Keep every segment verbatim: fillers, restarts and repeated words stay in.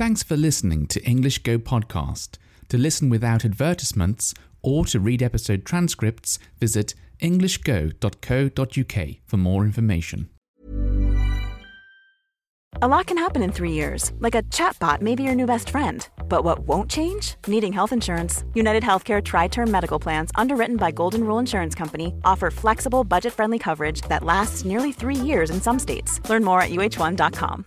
Thanks for listening to English Go podcast. To listen without advertisements or to read episode transcripts, visit english go dot co dot u k for more information. A lot can happen in three years, like a chatbot may be your new best friend. But what won't change? Needing health insurance. United Healthcare Tri-Term Medical Plans, underwritten by Golden Rule Insurance Company, offer flexible, budget-friendly coverage that lasts nearly three years in some states. Learn more at u h one dot com.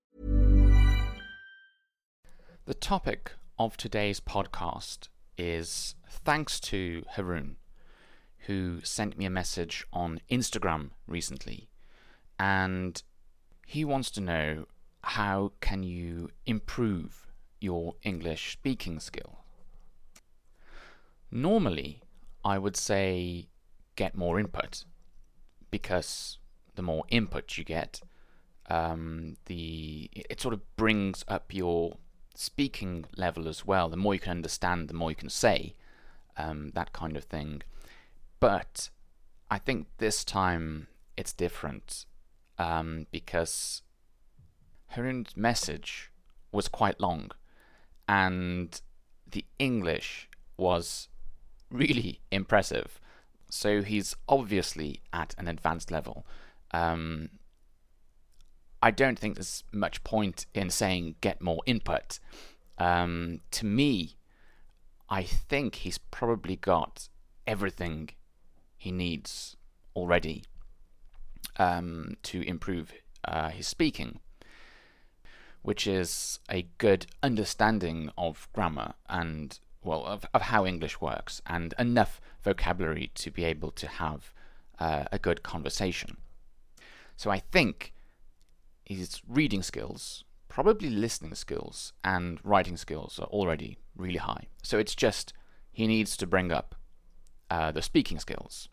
The topic of today's podcast is thanks to Harun, who sent me a message on Instagram recently, and he wants to know, how can you improve your English speaking skill? Normally, I would say get more input, because the more input you get, um, the it sort of brings up your speaking level as well. The more you can understand, the more you can say, um, that kind of thing. But I think this time it's different, um, because Harun's message was quite long, and the English was really impressive. So he's obviously at an advanced level. Um, I don't think there's much point in saying get more input. Um, to me, I think he's probably got everything he needs already um, to improve uh, his speaking, which is a good understanding of grammar and, well, of, of how English works, and enough vocabulary to be able to have uh, a good conversation. So I think his reading skills, probably listening skills, and writing skills are already really high. So it's just he needs to bring up uh, the speaking skills.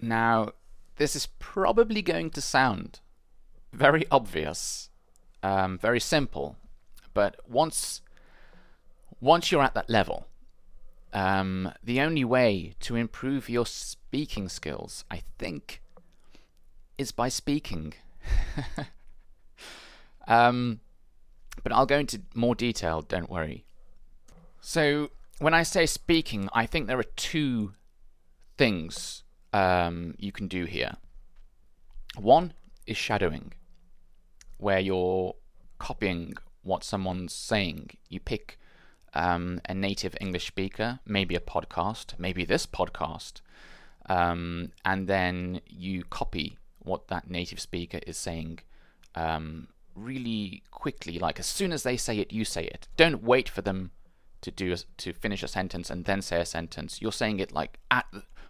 Now, this is probably going to sound very obvious, um, very simple, but once once you're at that level, um, the only way to improve your speaking skills, I think, is by speaking. um, but I'll go into more detail, don't worry. So when I say speaking, I think there are two things um, you can do here. One is shadowing, where you're copying what someone's saying. You pick um, a native English speaker, maybe a podcast, maybe this podcast, um, and then you copy what that native speaker is saying um, really quickly. Like, as soon as they say it, you say it. Don't wait for them to do a, to finish a sentence and then say a sentence. You're saying it like at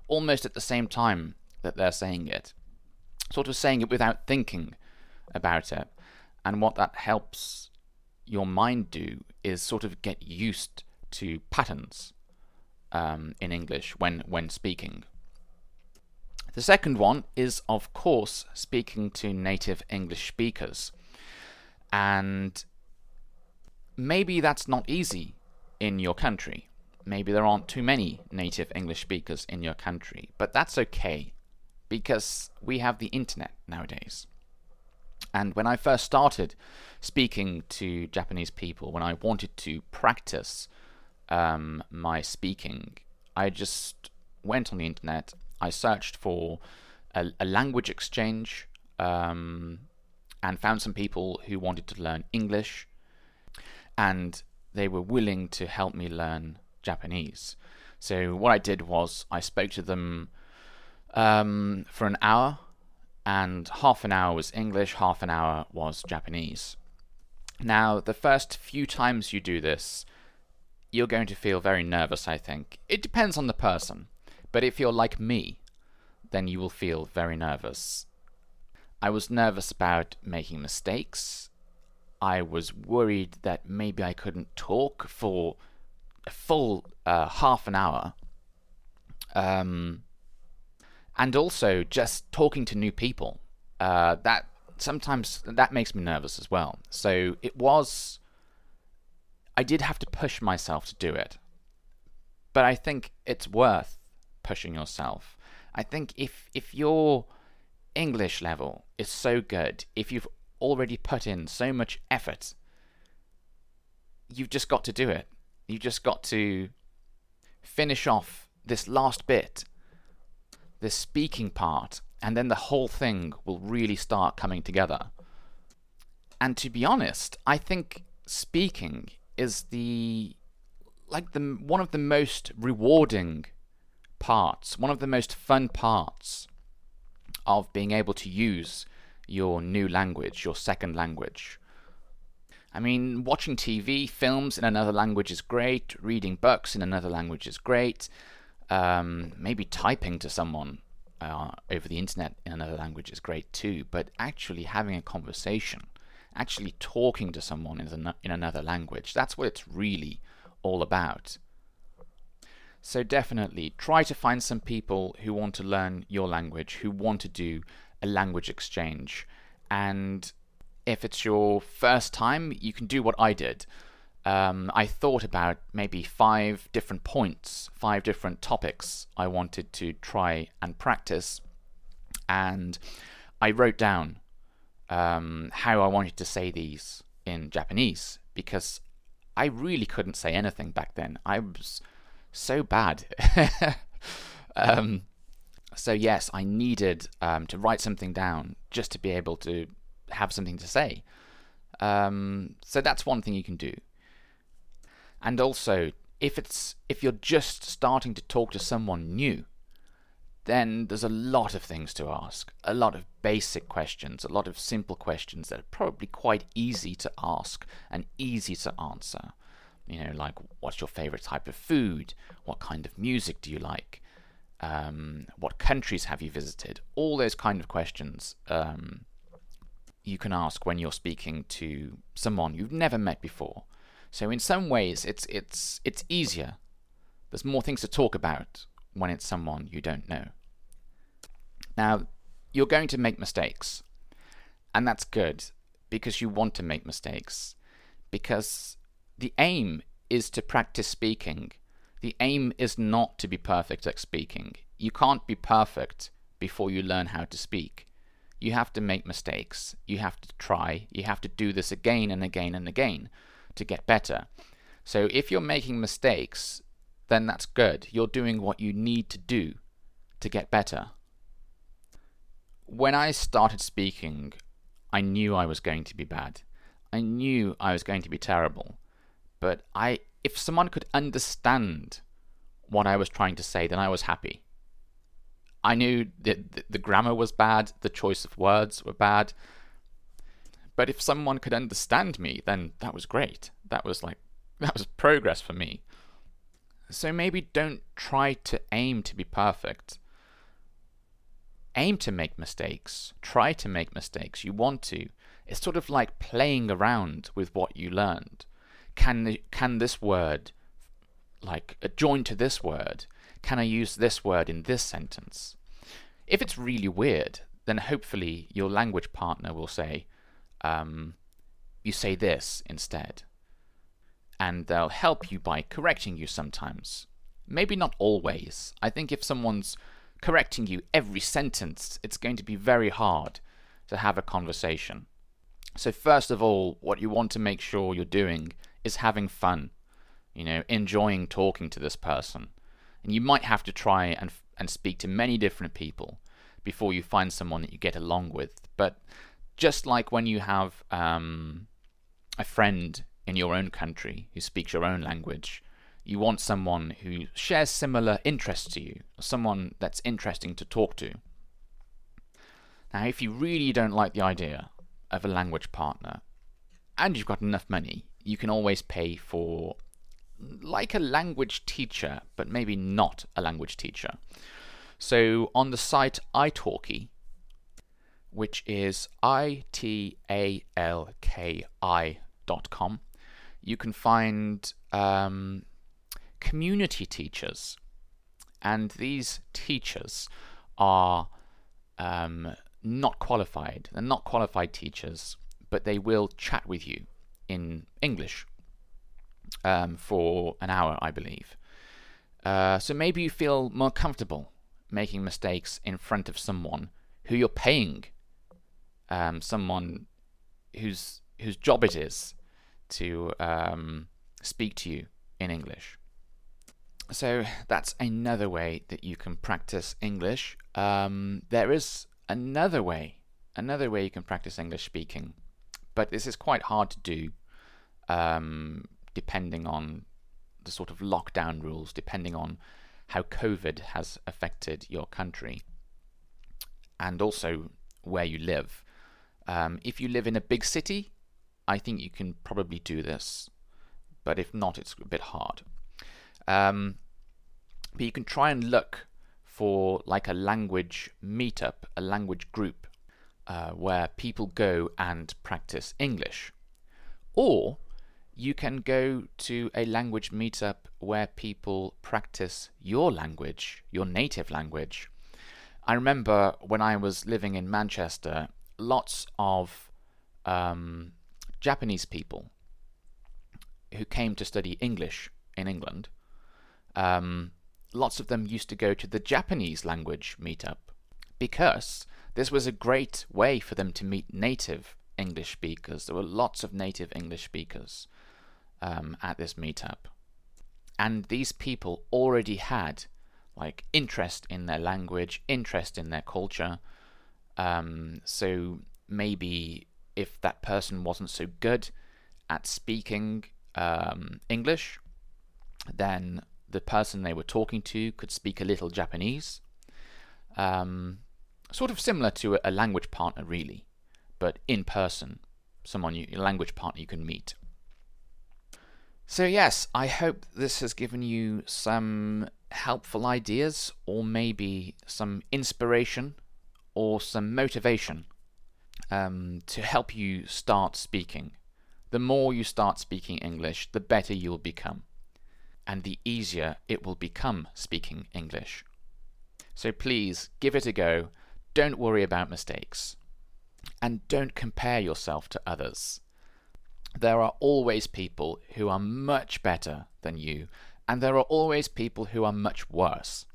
almost at the same time that they're saying it, sort of saying it without thinking about it. And what that helps your mind do is sort of get used to patterns um, in English when when speaking. The second one is, of course, speaking to native English speakers. And maybe that's not easy in your country. Maybe there aren't too many native English speakers in your country, but that's okay, because we have the internet nowadays. And when I first started speaking to Japanese people, when I wanted to practice um, my speaking, I just went on the internet. I searched for a, a language exchange um, and found some people who wanted to learn English, and they were willing to help me learn Japanese. So what I did was I spoke to them um, for an hour, and half an hour was English, half an hour was Japanese. Now, the first few times you do this, you're going to feel very nervous, I think. It depends on the person, but if you're like me, then you will feel very nervous. I was nervous about making mistakes. I was worried that maybe I couldn't talk for a full uh, half an hour. Um, and also just talking to new people. Uh, that sometimes that makes me nervous as well. So it was... I did have to push myself to do it. But I think it's worth pushing yourself. I think if if your English level is so good, if you've already put in so much effort, you've just got to do it. You've just got to finish off this last bit, this speaking part, and then the whole thing will really start coming together. And to be honest, I think speaking is the like the one of the most rewarding parts, one of the most fun parts of being able to use your new language, your second language. I mean, watching T V, films in another language is great, reading books in another language is great, um, maybe typing to someone uh, over the internet in another language is great too, but actually having a conversation, actually talking to someone in another language. That's what it's really all about. So definitely try to find some people who want to learn your language, who want to do a language exchange. And if it's your first time, you can do what I did. Um, I thought about maybe five different points, five different topics I wanted to try and practice. And I wrote down Um, how I wanted to say these in Japanese, because I really couldn't say anything back then. I was so bad. um, so yes, I needed um, to write something down just to be able to have something to say. Um, so that's one thing you can do. And also, if it's if you're just starting to talk to someone new, then there's a lot of things to ask, a lot of basic questions, a lot of simple questions that are probably quite easy to ask and easy to answer. You know, like, what's your favorite type of food? What kind of music do you like? Um, what countries have you visited? All those kind of questions um, you can ask when you're speaking to someone you've never met before. So in some ways, it's it's it's easier. There's more things to talk about when it's someone you don't know. Now, you're going to make mistakes, and that's good, because you want to make mistakes, because the aim is to practice speaking. The aim is not to be perfect at speaking. You can't be perfect before you learn how to speak. You have to make mistakes. You have to try. You have to do this again and again and again to get better. So if you're making mistakes, then that's good. You're doing what you need to do to get better. When I started speaking, I knew I was going to be bad. I knew I was going to be terrible. But I, if someone could understand what I was trying to say, then I was happy. I knew that the grammar was bad, the choice of words were bad. But if someone could understand me, then that was great. That was like, that was progress for me. So maybe don't try to aim to be perfect. Aim to make mistakes. Try to make mistakes. You want to. It's sort of like playing around with what you learned. Can can this word, like, join to this word? Can I use this word in this sentence? If it's really weird, then hopefully your language partner will say, um, you say this instead. And they'll help you by correcting you sometimes. Maybe not always. I think if someone's correcting you every sentence, it's going to be very hard to have a conversation. So first of all, what you want to make sure you're doing is having fun, you know, enjoying talking to this person. And you might have to try and and speak to many different people before you find someone that you get along with. But just like when you have um, a friend in your own country who speaks your own language. You want someone who shares similar interests to you, or someone that's interesting to talk to. Now, if you really don't like the idea of a language partner, and you've got enough money, you can always pay for like a language teacher, but maybe not a language teacher. So on the site italki, which is I T A L K I dot com, you can find um, community teachers. And these teachers are um, not qualified. They're not qualified teachers, but they will chat with you in English um, for an hour, I believe. Uh, so maybe you feel more comfortable making mistakes in front of someone who you're paying, um, someone whose whose job it is to um, speak to you in English. So that's another way that you can practice English. Um, there is another way, another way you can practice English speaking, but this is quite hard to do, um, depending on the sort of lockdown rules, depending on how COVID has affected your country, and also where you live. Um, if you live in a big city, I think you can probably do this, but if not, it's a bit hard. Um, but you can try and look for like a language meetup, a language group, uh, where people go and practice English. Or you can go to a language meetup where people practice your language, your native language. I remember when I was living in Manchester, lots of um, Japanese people who came to study English in England, um, lots of them used to go to the Japanese language meetup because this was a great way for them to meet native English speakers. There were lots of native English speakers um, at this meetup. And these people already had like interest in their language, interest in their culture. Um, so maybe if that person wasn't so good at speaking um, English, then the person they were talking to could speak a little Japanese. Um, sort of similar to a language partner, really, but in person, someone, you, a language partner you can meet. So yes, I hope this has given you some helpful ideas, or maybe some inspiration or some motivation um, to help you start speaking. The more you start speaking English, the better you'll become, and the easier it will become speaking English. So please give it a go. Don't worry about mistakes, and don't compare yourself to others. There are always people who are much better than you, and there are always people who are much worse.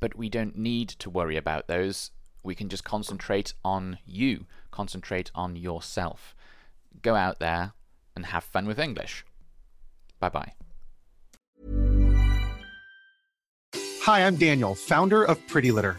But we don't need to worry about those. We can just concentrate on you, concentrate on yourself. Go out there and have fun with English. Bye-bye. Hi, I'm Daniel, founder of Pretty Litter.